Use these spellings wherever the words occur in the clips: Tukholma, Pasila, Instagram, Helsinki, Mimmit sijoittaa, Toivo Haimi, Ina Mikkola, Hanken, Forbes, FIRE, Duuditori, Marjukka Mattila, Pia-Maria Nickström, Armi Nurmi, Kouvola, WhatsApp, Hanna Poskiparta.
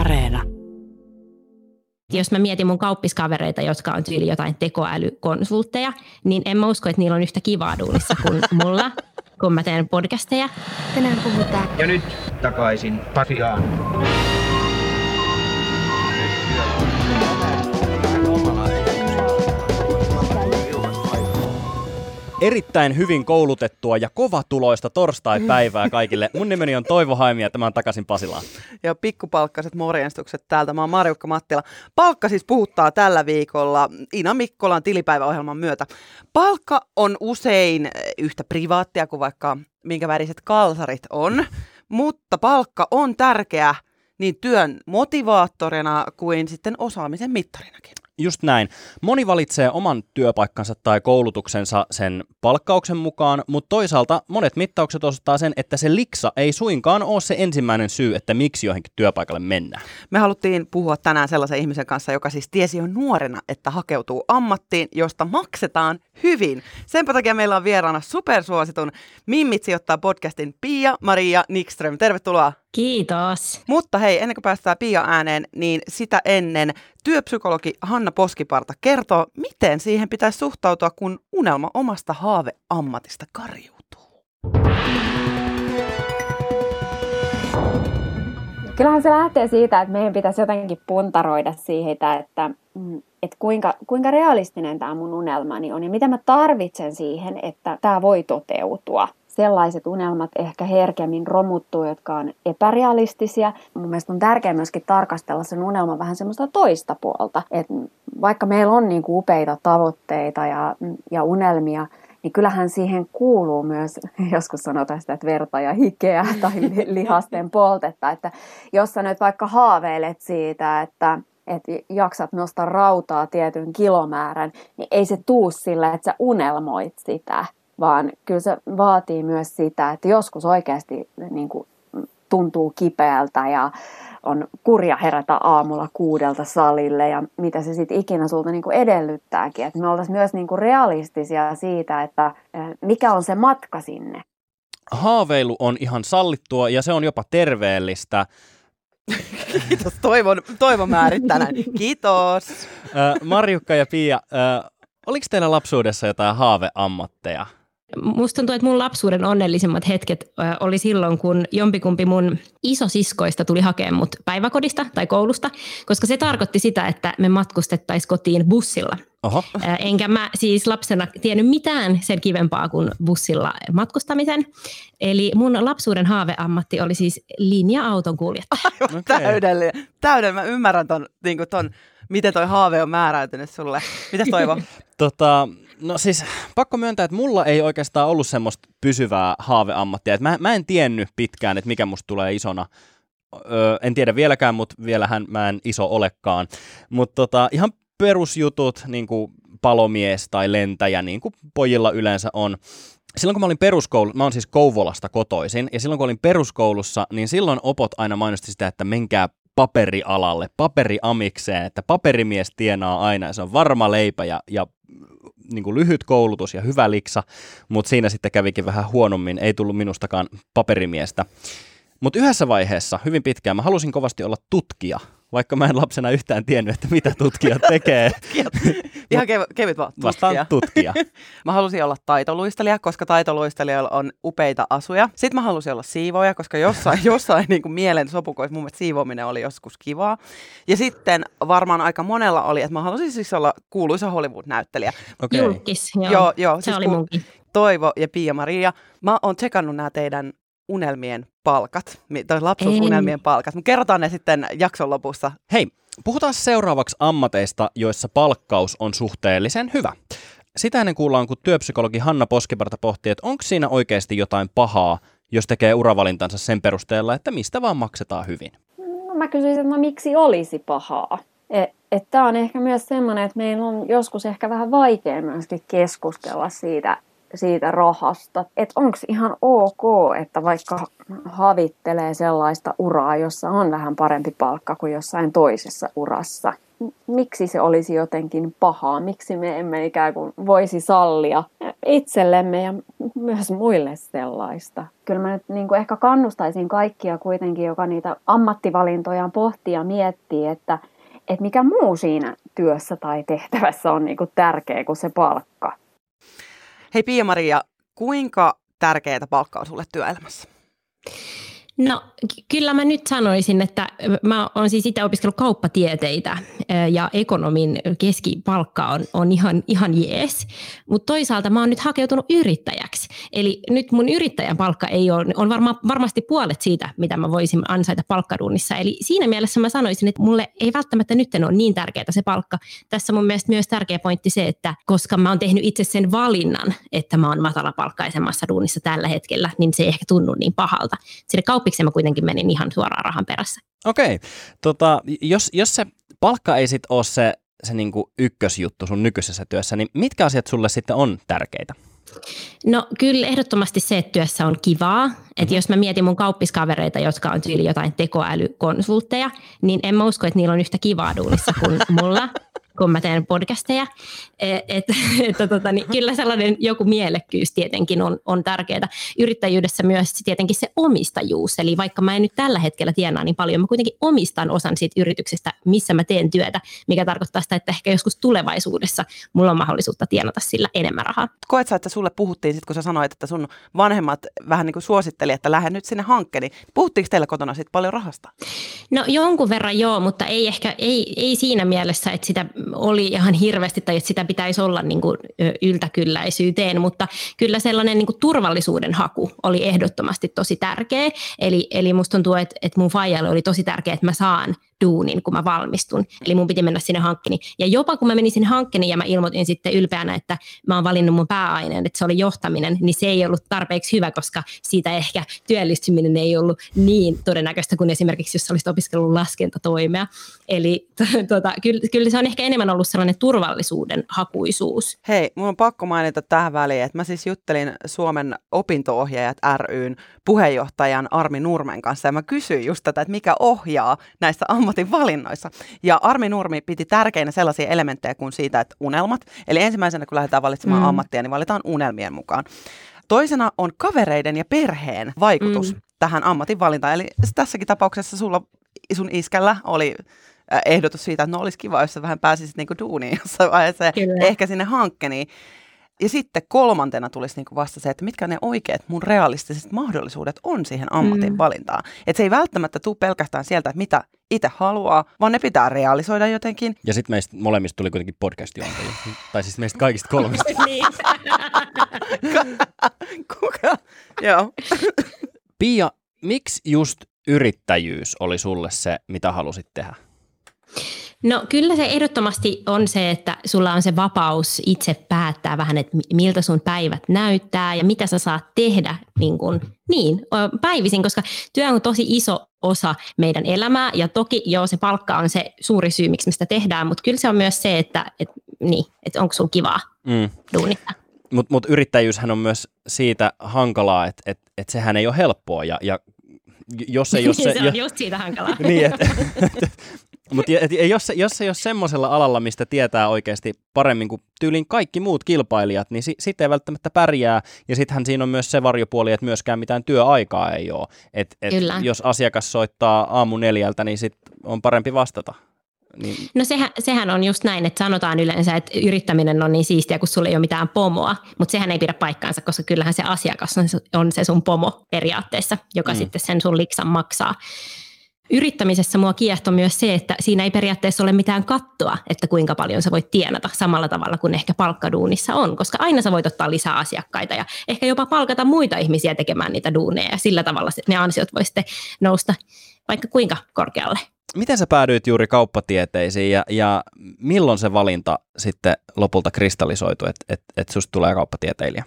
Areena. Jos mä mietin mun kauppiskavereita, jotka on tyyli jotain tekoälykonsultteja, niin en mä usko, että niillä on yhtä kivaa duunissa kuin mulla, kun mä teen podcasteja. Tänään puhutaan. Ja nyt takaisin Pasilaan. Erittäin hyvin koulutettua ja kovatuloista torstaipäivää kaikille. Mun nimeni on Toivo Haimi ja tämä on takaisin Pasilaan. Ja pikkupalkkaset morjenstukset täältä. Mä oon Marjukka Mattila. Palkka siis puhuttaa tällä viikolla Ina Mikkolan tilipäiväohjelman myötä. Palkka on usein yhtä privaattia kuin vaikka minkä väriset kalsarit on, mutta palkka on tärkeä niin työn motivaattorina kuin sitten osaamisen mittarinakin. Just näin. Moni valitsee oman työpaikkansa tai koulutuksensa sen palkkauksen mukaan, mutta toisaalta monet mittaukset osoittaa sen, että se liksa ei suinkaan ole se ensimmäinen syy, että miksi johonkin työpaikalle mennään. Me haluttiin puhua tänään sellaisen ihmisen kanssa, joka siis tiesi jo nuorena, että hakeutuu ammattiin, josta maksetaan hyvin. Senpä takia meillä on vieraana supersuositun Mimmit sijoittaa -podcastin Pia-Maria Nickström. Tervetuloa. Kiitos. Mutta hei, ennen kuin päästään Pia ääneen, niin sitä ennen työpsykologi Hanna Poskiparta kertoo, miten siihen pitäisi suhtautua, kun unelma omasta haaveammatista kariutuu. Kyllähän se lähtee siitä, että meidän pitäisi jotenkin puntaroida siitä, että kuinka realistinen tämä mun unelmani on ja mitä mä tarvitsen siihen, että tämä voi toteutua. Sellaiset unelmat ehkä herkemmin romuttuu, jotka on epärealistisia. Mun mielestä on tärkeää myöskin tarkastella sen unelman vähän semmoista toista puolta. Et vaikka meillä on niin kuin upeita tavoitteita ja unelmia, niin kyllähän siihen kuuluu myös, joskus sanotaan sitä, että verta ja hikeä tai lihasten poltetta. Että jos sä nyt vaikka haaveilet siitä, että jaksat nostaa rautaa tietyn kilomäärän, niin ei se tuu sillä, että sä unelmoit sitä. Vaan kyllä se vaatii myös sitä, että joskus oikeasti niin kuin tuntuu kipeältä ja on kurja herätä aamulla 6 salille ja mitä se sitten ikinä sulta niin kuin edellyttääkin. Että me oltaisiin myös niin kuin realistisia siitä, että mikä on se matka sinne. Haaveilu on ihan sallittua ja se on jopa terveellistä. Kiitos, Toivon määrittänä. Kiitos. Marjukka ja Pia... Oliko teillä lapsuudessa jotain haaveammatteja? Musta tuntuu, että mun lapsuuden onnellisimmat hetket oli silloin, kun jompikumpi mun isosiskoista tuli hakemaan mut päiväkodista tai koulusta, koska se tarkoitti sitä, että me matkustettaisiin kotiin bussilla. Oho. Enkä mä siis lapsena tiennyt mitään sen kivempaa kuin bussilla matkustamisen. Eli mun lapsuuden haaveammatti oli siis linja-auton kuljettaja. Aivan okay. Täydellinen. Mä ymmärrän ton, niin kuin ton. Miten toi haave on määräytynyt sulle? Mitäs Toivo? No siis pakko myöntää, että mulla ei oikeastaan ollut semmoista pysyvää haaveammattia. Mä en tiennyt pitkään, että mikä musta tulee isona. En tiedä vieläkään, mutta vielähän mä en iso olekaan. Mutta ihan perusjutut, niin kuin palomies tai lentäjä, niin kuin pojilla yleensä on. Silloin kun mä olin peruskoulussa, mä oon siis Kouvolasta kotoisin, ja silloin kun olin peruskoulussa, niin silloin opot aina mainosti sitä, että menkää paperialalle, paperiamikseen, että paperimies tienaa aina, se on varma leipä ja niin kuin lyhyt koulutus ja hyvä liksa, mutta siinä sitten kävikin vähän huonommin, ei tullut minustakaan paperimiestä. Mutta yhdessä vaiheessa, hyvin pitkään, mä halusin kovasti olla tutkija, vaikka mä en lapsena yhtään tiennyt, että mitä tutkijat tekee. Ihan kevyt vaan, tutkija. Vastaan tutkija. Mä halusin olla taitoluistelija, koska taitoluistelijoilla on upeita asuja. Sitten mä halusin olla siivoja, koska jossain niin kuin mielen sopukoissa mun mielestä siivoaminen oli joskus kivaa. Ja sitten varmaan aika monella oli, että mä halusin siis olla kuuluisa Hollywood-näyttelijä. Okay. Julkis, joo. Se siis oli munkin. Toivo ja Pia-Maria, mä oon tsekannut nämä teidän unelmien palkat, tai lapsuusunelmien palkat. Mutta kerrotaan ne sitten jakson lopussa. Hei, puhutaan seuraavaksi ammateista, joissa palkkaus on suhteellisen hyvä. Sitä ennen kuullaan, kun työpsykologi Hanna Poskiparta pohtii, että onko siinä oikeasti jotain pahaa, jos tekee uravalintansa sen perusteella, että mistä vaan maksetaan hyvin. No, mä kysyisin, että miksi olisi pahaa? Tämä on ehkä myös sellainen, että meillä on joskus ehkä vähän vaikea myöskin keskustella siitä rahasta. Että onko ihan ok, että vaikka havittelee sellaista uraa, jossa on vähän parempi palkka kuin jossain toisessa urassa. Miksi se olisi jotenkin pahaa? Miksi me emme ikään kuin voisi sallia itsellemme ja myös muille sellaista. Kyllä mä nyt niin kuin ehkä kannustaisin kaikkia kuitenkin, joka niitä ammattivalintojaan pohtii ja miettii, että mikä muu siinä työssä tai tehtävässä on niin kuin tärkeä kuin se palkka. Hei Pia-Maria, kuinka tärkeää palkka on sulle työelämässä? No kyllä mä nyt sanoisin, että mä oon siis itse opiskellut kauppatieteitä ja ekonomin keskipalkka on ihan jees, mutta toisaalta mä oon nyt hakeutunut yrittäjäksi. Eli nyt mun yrittäjän palkka ei ole, on varmasti puolet siitä, mitä mä voisin ansaita palkkaduunissa. Eli siinä mielessä mä sanoisin, että mulle ei välttämättä nyt ole niin tärkeää se palkka. Tässä mun mielestä myös tärkeä pointti se, että koska mä oon tehnyt itse sen valinnan, että mä oon matalapalkkaisemmassa duunissa tällä hetkellä, niin se ei ehkä tunnu niin pahalta. Sillä kauppiksen mä kuitenkin menin ihan suoraan rahan perässä. Okei. Jos se palkka ei sit ole se niinku ykkösjuttu sun nykyisessä työssä, niin mitkä asiat sulle sitten on tärkeitä? No kyllä ehdottomasti se, että työssä on kivaa. Että jos mä mietin mun kauppiskavereita, jotka on tyyli jotain tekoälykonsultteja, niin en mä usko, että niillä on yhtä kivaa duunissa kuin mulla, kun mä teen podcasteja. Niin kyllä sellainen joku mielekkyys tietenkin on tärkeää. Yrittäjyydessä myös tietenkin se omistajuus. Eli vaikka mä en nyt tällä hetkellä tienaa niin paljon, mä kuitenkin omistan osan siitä yrityksestä, missä mä teen työtä, mikä tarkoittaa sitä, että ehkä joskus tulevaisuudessa mulla on mahdollisuutta tienata sillä enemmän rahaa. Koet sä, että sulle puhuttiin sit, kun sä sanoit, että sun vanhemmat vähän niin kuin suositteli, että lähde nyt sinne hankkeen. Puhuttiinko teillä kotona sit paljon rahasta? No jonkun verran joo, mutta ei siinä mielessä, että sitä oli ihan hirveästi tai että sitä pitäisi olla niin kuin yltäkylläisyyteen, mutta kyllä sellainen niin kuin turvallisuuden haku oli ehdottomasti tosi tärkeä. Eli musta tuntuu, että mun faijalle oli tosi tärkeää, että mä saan duunin, kun mä valmistun. Eli mun piti mennä sinne hankkeen. Ja jopa kun mä menin sinne hankkeen ja mä ilmoitin sitten ylpeänä, että mä oon valinnut mun pääaineen, että se oli johtaminen, niin se ei ollut tarpeeksi hyvä, koska siitä ehkä työllistyminen ei ollut niin todennäköistä kuin esimerkiksi, jos olisit opiskellut laskentatoimea. Eli kyllä se on ehkä enemmän ollut sellainen turvallisuuden hakuisuus. Hei, mun on pakko mainita tähän väliin, että mä siis juttelin Suomen opinto-ohjaajat ry:n puheenjohtajan Armi Nurmen kanssa ja mä kysyin just tätä, että mikä ohjaa näissä ammatinvalinnoissa. Ja Armi Nurmi piti tärkeinä sellaisia elementtejä kuin siitä, että unelmat. Eli ensimmäisenä, kun lähdetään valitsemaan ammattia, niin valitaan unelmien mukaan. Toisena on kavereiden ja perheen vaikutus tähän ammatinvalintaan. Eli tässäkin tapauksessa sun iskällä oli ehdotus siitä, että no olisi kiva, jos sä vähän pääsisit niinku duuniin jossain vaiheessa, ehkä sinne hankkeniin. Ja sitten kolmantena tulisi niinku vasta se, että mitkä ne oikeat mun realistiset mahdollisuudet on siihen ammatinvalintaan. Että se ei välttämättä tule pelkästään sieltä, että mitä itse haluaa, vaan ne pitää realisoida jotenkin. Ja sitten meistä molemmista tuli kuitenkin podcast-juontajia. Tai siis meistä kaikista kolmesta. Kuka? Joo. Pia, miksi just yrittäjyys oli sulle se, mitä halusit tehdä? No kyllä se ehdottomasti on se, että sulla on se vapaus itse päättää vähän, että miltä sun päivät näyttää ja mitä sä saat tehdä niin päivisin, koska työ on tosi iso osa meidän elämää ja toki joo se palkka on se suuri syy, miksi me sitä tehdään, mutta kyllä se on myös se, että onko sun kivaa duunissa. Mut yrittäjyyshän on myös siitä hankalaa, että sehän ei ole helppoa ja jos se on just siitä hankalaa. Niin, mutta jos ei ole semmoisella alalla, mistä tietää oikeasti paremmin kuin tyyliin kaikki muut kilpailijat, niin sitten ei välttämättä pärjää. Ja sittenhän siinä on myös se varjopuoli, että myöskään mitään työaikaa ei ole. Jos asiakas soittaa 4:00 AM, niin sitten on parempi vastata. Niin. No sehän on just näin, että sanotaan yleensä, että yrittäminen on niin siistiä, kun sulla ei ole mitään pomoa, mutta sehän ei pidä paikkaansa, koska kyllähän se asiakas on se sun pomo periaatteessa, joka sitten sen sun liksan maksaa. Yrittämisessä mua kiehtoi myös se, että siinä ei periaatteessa ole mitään kattoa, että kuinka paljon sä voit tienata samalla tavalla kuin ehkä palkkaduunissa on, koska aina sä voit ottaa lisää asiakkaita ja ehkä jopa palkata muita ihmisiä tekemään niitä duuneja ja sillä tavalla ne ansiot voi sitten nousta vaikka kuinka korkealle. Miten sä päädyit juuri kauppatieteisiin ja milloin se valinta sitten lopulta kristallisoitu, että susta tulee kauppatieteilijä?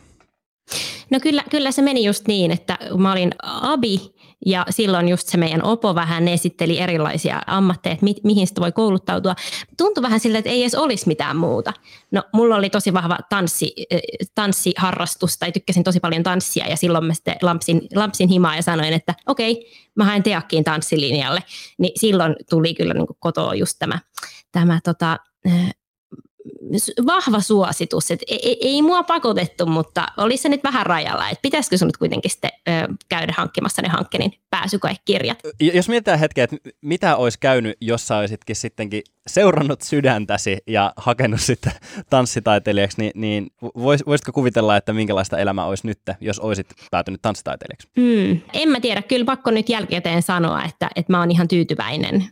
No kyllä se meni just niin, että mä olin abi ja silloin just se meidän opo vähän esitteli erilaisia ammatteja, että mihin sitä voi kouluttautua. Tuntui vähän siltä, että ei edes olisi mitään muuta. No mulla oli tosi vahva tanssiharrastus tai tykkäsin tosi paljon tanssia ja silloin mä sitten lampsin himaa ja sanoin, että okei, mä haen teakkiin tanssilinjalle. Niin silloin tuli kyllä niin kuin kotoa just tämä vahva suositus, että ei mua pakotettu, mutta olisi se nyt vähän rajalla, että pitäisikö sun nyt kuitenkin sitten käydä hankkimassa ne Hankenin pääsykoekirjat. Jos mietitään hetkeä, että mitä olisi käynyt, jos sä olisitkin sittenkin seurannut sydäntäsi ja hakenut sitten tanssitaiteilijaksi, niin voisitko kuvitella, että minkälaista elämää olisi nyt, jos olisit päätynyt tanssitaiteilijaksi? En mä tiedä, kyllä pakko nyt jälkikäteen sanoa, että mä oon ihan tyytyväinen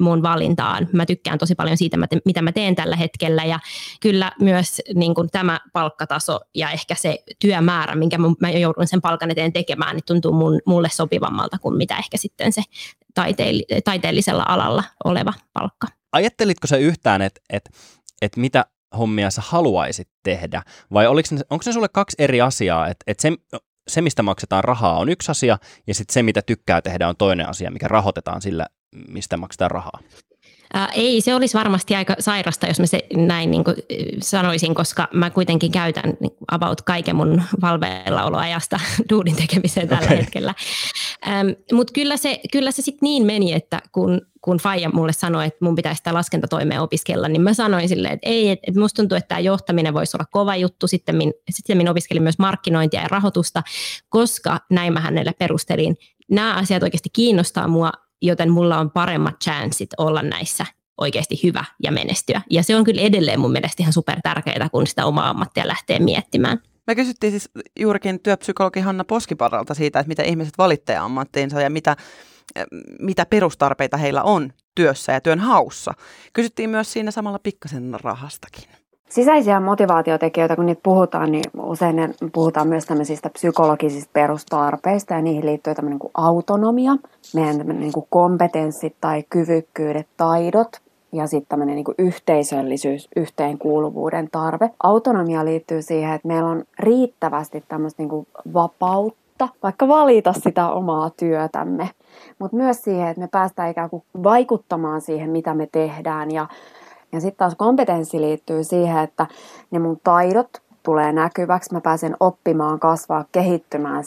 mun valintaan. Mä tykkään tosi paljon siitä, mitä mä teen tällä hetkellä, ja kyllä myös niin kun tämä palkkataso ja ehkä se työmäärä, minkä mä joudun sen palkan eteen tekemään, niin tuntuu mulle sopivammalta kuin mitä ehkä sitten se taiteellisella alalla oleva palkka. Ajattelitko sä yhtään, että mitä hommia sä haluaisit tehdä, vai onko ne sulle kaksi eri asiaa, että se mistä maksetaan rahaa on yksi asia, ja sitten se mitä tykkää tehdä on toinen asia, mikä rahoitetaan sillä, mistä maksetaan rahaa? Ei, se olisi varmasti aika sairasta, jos mä se näin niin kuin sanoisin, koska mä kuitenkin käytän about kaiken mun valveillaoloajasta duudin tekemiseen tällä hetkellä. Mutta kyllä se sitten niin meni, että kun Faija mulle sanoi, että mun pitäisi sitä laskentatoimea opiskella, niin mä sanoin silleen, että ei, että musta tuntuu, että tämä johtaminen voisi olla kova juttu. Sitten minä opiskelin myös markkinointia ja rahoitusta, koska näin mä hänelle perustelin. Nämä asiat oikeasti kiinnostaa mua, joten mulla on paremmat chanssit olla näissä oikeasti hyvä ja menestyä. Ja se on kyllä edelleen mun mielestä ihan super tärkeää, kun sitä omaa ammattia lähtee miettimään. Me kysyttiin siis juurikin työpsykologi Hanna Poskiparalta siitä, että mitä ihmiset valittaa ammattiinsa ja mitä perustarpeita heillä on työssä ja työn haussa. Kysyttiin myös siinä samalla pikkasen rahastakin. Sisäisiä motivaatiotekijöitä, kun niitä puhutaan, niin usein puhutaan myös tämmöisistä psykologisista perustarpeista ja niihin liittyy tämmöinen kuin autonomia, meidän tämmöinen kuin kompetenssit tai kyvykkyydet, taidot ja sitten tämmöinen niin kuin yhteisöllisyys, yhteenkuuluvuuden tarve. Autonomia liittyy siihen, että meillä on riittävästi tämmöistä niin kuin vapautta, vaikka valita sitä omaa työtämme, mutta myös siihen, että me päästään ikään kuin vaikuttamaan siihen, mitä me tehdään ja sitten taas kompetenssi liittyy siihen, että ne mun taidot tulee näkyväksi, mä pääsen oppimaan, kasvaa, kehittymään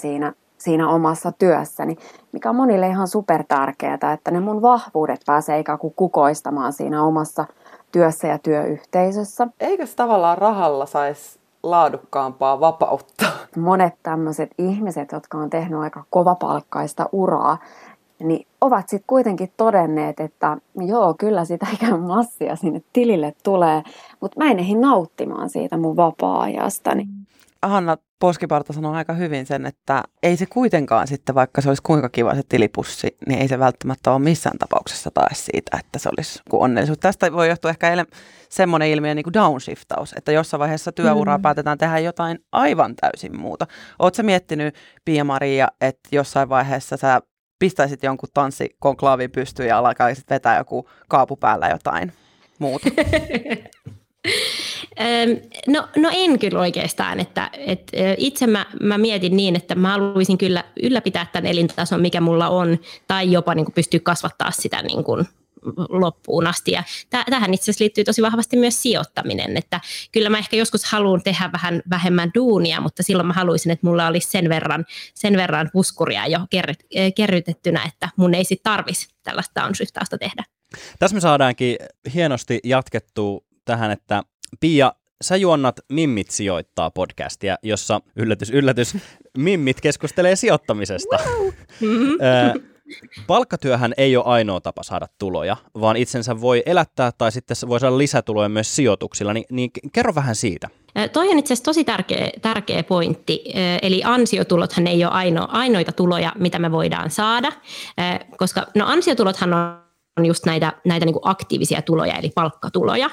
siinä omassa työssäni, mikä on monille ihan supertärkeää, että ne mun vahvuudet pääsee ikään kuin kukoistamaan siinä omassa työssä ja työyhteisössä. Eikö se tavallaan rahalla saisi laadukkaampaa vapautta? Monet tämmöiset ihmiset, jotka on tehnyt aika kovapalkkaista uraa, niin ovat sitten kuitenkin todenneet, että joo, kyllä sitä ikään massia sinne tilille tulee, mutta mä en ehdi nauttimaan siitä mun vapaa-ajastani. Hanna Poskiparta sanoi aika hyvin sen, että ei se kuitenkaan sitten, vaikka se olisi kuinka kiva se tilipussi, niin ei se välttämättä ole missään tapauksessa taas siitä, että se olisi onnellisuus. Tästä voi johtua ehkä semmoinen ilmiö niin kuin downshiftaus, että jossain vaiheessa työuraa päätetään tehdä jotain aivan täysin muuta. Oletko sä miettinyt, Pia-Maria, että jossain vaiheessa sä pistäisit jonkun tanssikonklaavin pystyyn ja alkaisit vetää joku kaapu päällä jotain muuta? No en kyllä oikeastaan. Että itse mä mietin niin, että mä haluaisin kyllä ylläpitää tämän elintason, mikä mulla on, tai jopa niin kuin pystyä kasvattaa sitä niin kuin loppuun asti. Ja tähän itse asiassa liittyy tosi vahvasti myös sijoittaminen, että kyllä mä ehkä joskus haluan tehdä vähän vähemmän duunia, mutta silloin mä haluaisin, että mulla olisi sen verran puskuria jo kerrytettynä, että mun ei sit tarvisi tällaista downshriftausta tehdä. Tässä me saadaankin hienosti jatkettua tähän, että Pia, sä juonnat Mimmit sijoittaa -podcastia, jossa yllätys, yllätys, mimmit keskustelee sijoittamisesta. Palkkatyöhän ei ole ainoa tapa saada tuloja, vaan itsensä voi elättää tai sitten voi saada lisätuloja myös sijoituksilla, niin kerro vähän siitä. Toi on itse asiassa tosi tärkeä pointti, eli ansiotulothan ei ole ainoita tuloja, mitä me voidaan saada, koska no ansiotulothan on just näitä niin kuin aktiivisia tuloja, eli palkkatuloja,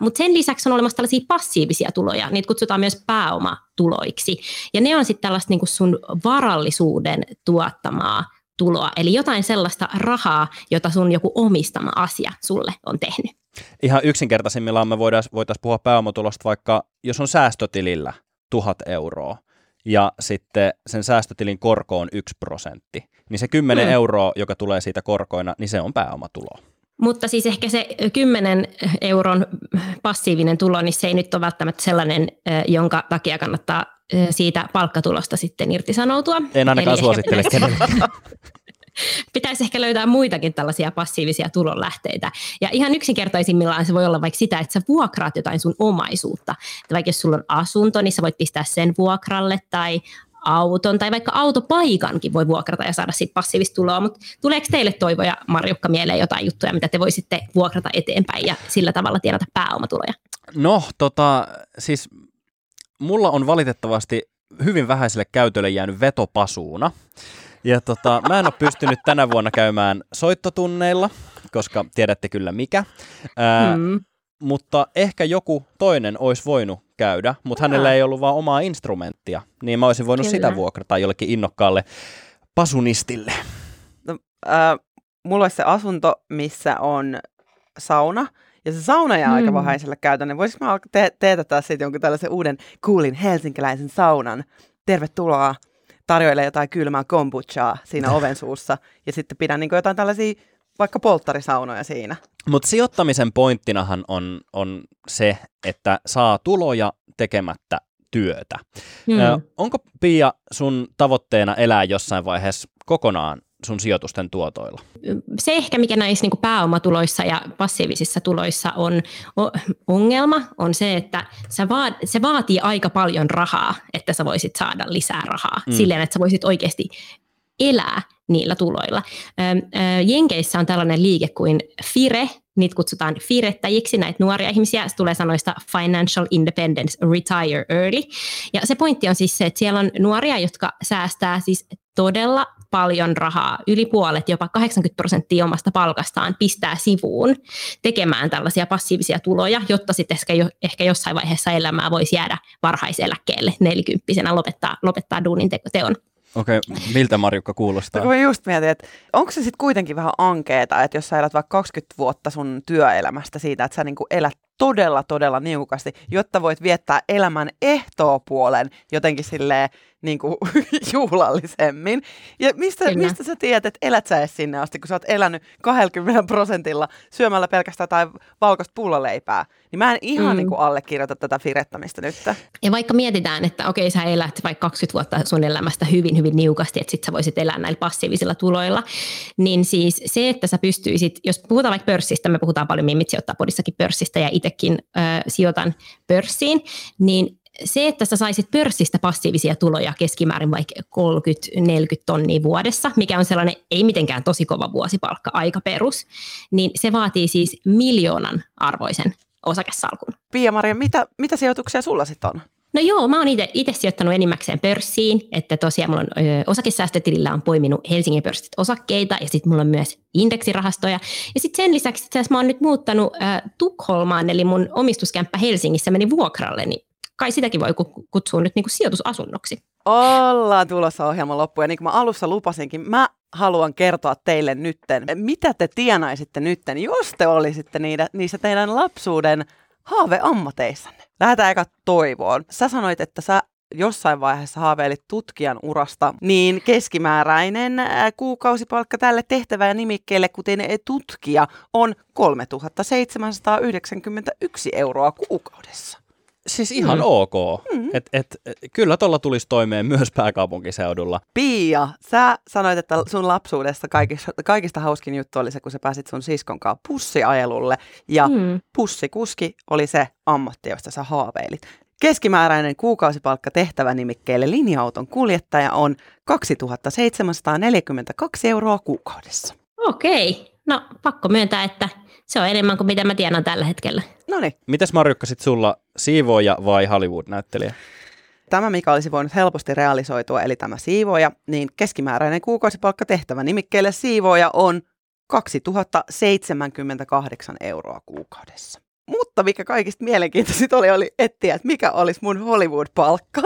mutta sen lisäksi on olemassa tällaisia passiivisia tuloja, niitä kutsutaan myös pääomatuloiksi, ja ne on sitten tällaista niin kuin sun varallisuuden tuottamaa tuloa, eli jotain sellaista rahaa, jota sun joku omistama asia sulle on tehnyt. Ihan yksinkertaisimmillaan me voitaisiin puhua pääomatulosta, vaikka jos on säästötilillä 1 000 euroa ja sitten sen säästötilin korko on 1%, niin se 10 euroa, joka tulee siitä korkoina, niin se on pääomatuloa. Mutta siis ehkä se 10 euron passiivinen tulo, niin se ei nyt ole välttämättä sellainen, jonka takia kannattaa siitä palkkatulosta sitten irtisanoutua. En ainakaan suosittele kenellekään. Pitäisi ehkä löytää muitakin tällaisia passiivisia tulonlähteitä. Ja ihan yksinkertaisimmillaan se voi olla vaikka sitä, että sä vuokraat jotain sun omaisuutta. Että vaikka jos sulla on asunto, niin sä voit pistää sen vuokralle tai auton tai vaikka autopaikankin voi vuokrata ja saada siitä passiivista tuloa, mutta tuleeko teille Toivo ja Marjukka mieleen jotain juttuja, mitä te voisitte vuokrata eteenpäin ja sillä tavalla tienata pääomatuloja? No, siis mulla on valitettavasti hyvin vähäiselle käytölle jäänyt vetopasuuna ja mä en ole pystynyt tänä vuonna käymään soittotunneilla, koska tiedätte kyllä mikä. Mutta ehkä joku toinen olisi voinut käydä, mutta hänellä ei ollut vaan omaa instrumenttia, niin mä olisin voinut sitä vuokrata jollekin innokkaalle pasunistille. No, mulla olisi se asunto, missä on sauna, ja se sauna jää aika vähäisellä käytännön. Voisinko mä alkaa teetättää siitä jonkun tällaisen uuden coolin helsinkiläisen saunan? Tervetuloa, tarjoilee jotain kylmää kombuchaa siinä oven suussa, ja sitten pidän niin kuin jotain tällaisia vaikka polttarisaunoja siinä. Mutta sijoittamisen pointtinahan on se, että saa tuloja tekemättä työtä. Onko Pia sun tavoitteena elää jossain vaiheessa kokonaan sun sijoitusten tuotoilla? Se ehkä, mikä näissä niin kuin pääomatuloissa ja passiivisissa tuloissa on ongelma, on se, että se vaatii aika paljon rahaa, että sä voisit saada lisää rahaa silleen, että sä voisit oikeasti elää niillä tuloilla. Jenkeissä on tällainen liike kuin FIRE, niitä kutsutaan firettäjiksi, näitä nuoria ihmisiä, se tulee sanoista financial independence, retire early. Ja se pointti on siis se, että siellä on nuoria, jotka säästää siis todella paljon rahaa, yli puolet, jopa 80% omasta palkastaan pistää sivuun tekemään tällaisia passiivisia tuloja, jotta sitten ehkä jossain vaiheessa elämää voisi jäädä varhaiseläkkeelle 40-vuotiaana lopettaa duunin teon. Okei, miltä Marjukka kuulostaa? Mä just mietin, että onko se sitten kuitenkin vähän ankeeta, että jos sä elät vaikka 20 vuotta sun työelämästä siitä, että sä niinku elät todella, todella niukasti, jotta voit viettää elämän ehtoopuolen jotenkin silleen niinku juhlallisemmin. Ja mistä sä tiedät, että elät sä edes sinne asti, kun sä oot elänyt 20% syömällä pelkästään tai valkoista pulloleipää. Niin mä en ihan niinku allekirjoita tätä firettämistä nyt. Ja vaikka mietitään, että okei sä elät vaikka 20 vuotta sun elämästä hyvin, hyvin niukasti, että sit sä voisit elää näillä passiivisilla tuloilla, niin siis se, että sä pystyisit, jos puhutaan vaikka pörssistä, me puhutaan paljon Mimmit sijoittaa -podissakin pörssistä ja itsekin sijoitan pörssiin, niin se, että sä saisit pörssistä passiivisia tuloja keskimäärin vaikka 30-40 tonnia vuodessa, mikä on sellainen ei mitenkään tosi kova vuosipalkka, aika perus, niin se vaatii siis 1 000 000 arvoisen osakesalkun. Pia-Maria, mitä sijoituksia sulla sitten on? No joo, mä oon itse sijoittanut enimmäkseen pörssiin, että tosiaan mulla on osakesäästötilillä on poiminut Helsingin pörssit osakkeita ja sitten mulla on myös indeksirahastoja. Ja sitten sen lisäksi mä oon nyt muuttanut Tukholmaan, eli mun omistuskämppä Helsingissä meni vuokralle, niin kai sitäkin voi kutsua nyt niinku sijoitusasunnoksi. Ollaan tulossa ohjelman loppuun ja niin kuin mä alussa lupasinkin, mä haluan kertoa teille nytten, mitä te tienaisitte nytten, jos te olisitte niissä teidän lapsuuden haaveammateissanne. Lähdetään eka Toivoon. Sä sanoit, että sä jossain vaiheessa haaveilit tutkijan urasta, niin keskimääräinen kuukausipalkka tälle tehtävää nimikkeelle, kuten tutkija, on 3791 euroa kuukaudessa. Siis ihan ok. Kyllä tuolla tulisi toimeen myös pääkaupunkiseudulla. Pia, sä sanoit, että sun lapsuudessa kaikista hauskin juttu oli se, kun sä pääsit sun siskon kanssa pussiajelulle. Ja pussikuski oli se ammatti, josta sä haaveilit. Keskimääräinen kuukausipalkka tehtävänimikkeelle linja-auton kuljettaja on 2742 euroa kuukaudessa. Okei. No pakko myöntää, että se on enemmän kuin mitä mä tiedän tällä hetkellä. No niin. Mites Marjukka sit sulla, siivooja vai Hollywood-näyttelijä? Tämä, mikä olisi voinut helposti realisoitua, eli tämä siivooja, niin keskimääräinen kuukausipalkka tehtävä nimikkeelle siivooja on 2078 euroa kuukaudessa. Mutta mikä kaikista mielenkiintoista oli etsiä, että mikä olisi mun Hollywood-palkka.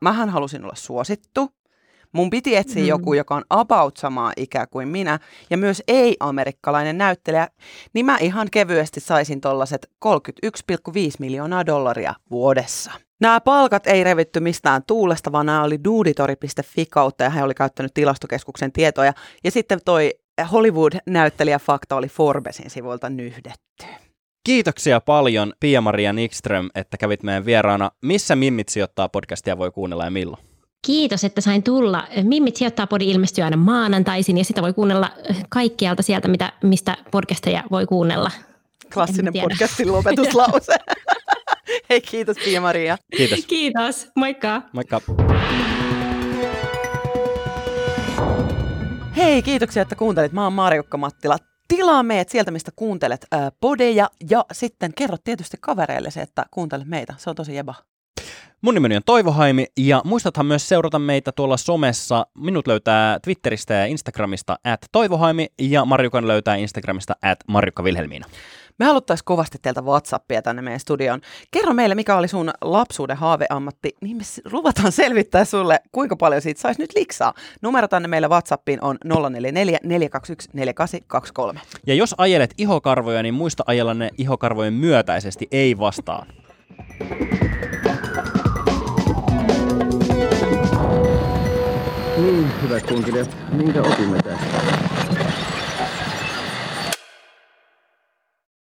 Mähän halusin olla suosittu. Mun piti etsiä joku, joka on about samaa ikää kuin minä ja myös ei-amerikkalainen näyttelijä, niin mä ihan kevyesti saisin tollaset $31,5 miljoonaa vuodessa. Nämä palkat ei revitty mistään tuulesta, vaan nämä oli duuditori.fi kautta ja hän oli käyttänyt tilastokeskuksen tietoja. Ja sitten toi Hollywood-näyttelijäfakta oli Forbesin sivuilta nyhdetty. Kiitoksia paljon Pia-Maria Nickström, että kävit meidän vieraana. Missä Mimmit sijoittaa -podcastia voi kuunnella ja milloin? Kiitos, että sain tulla. Mimmit sijoittaa -podi ilmestyy aina maanantaisin ja sitä voi kuunnella kaikkialta sieltä, mistä podcasteja voi kuunnella. Klassinen podcastin lopetuslause. Hei, kiitos Pia-Maria. Kiitos. Kiitos, moikka. Moikka. Hei, kiitoksia, että kuuntelit. Mä oon Marjukka Mattila. Tilaa meidät sieltä, mistä kuuntelet podeja, ja sitten kerro tietysti kavereillesi, että kuuntelet meitä. Se on tosi jeba. Mun nimeni on Toivo Haimi, ja muistathan myös seurata meitä tuolla somessa. Minut löytää Twitteristä ja Instagramista @toivohaimi, ja Marjukan löytää Instagramista @marjukkavilhelmiina. Me haluttaisiin kovasti teiltä WhatsAppia tänne meidän studioon. Kerro meille, mikä oli sun lapsuuden haaveammatti, niin me luvataan selvittää sulle, kuinka paljon siitä saisi nyt liksaa. Numero tänne meillä WhatsAppiin on 044 421 4823. Ja jos ajelet ihokarvoja, niin muista ajella ne ihokarvojen myötäisesti, ei vastaan. Niin, hyvät kuuntelijat, minkä opimme tästä?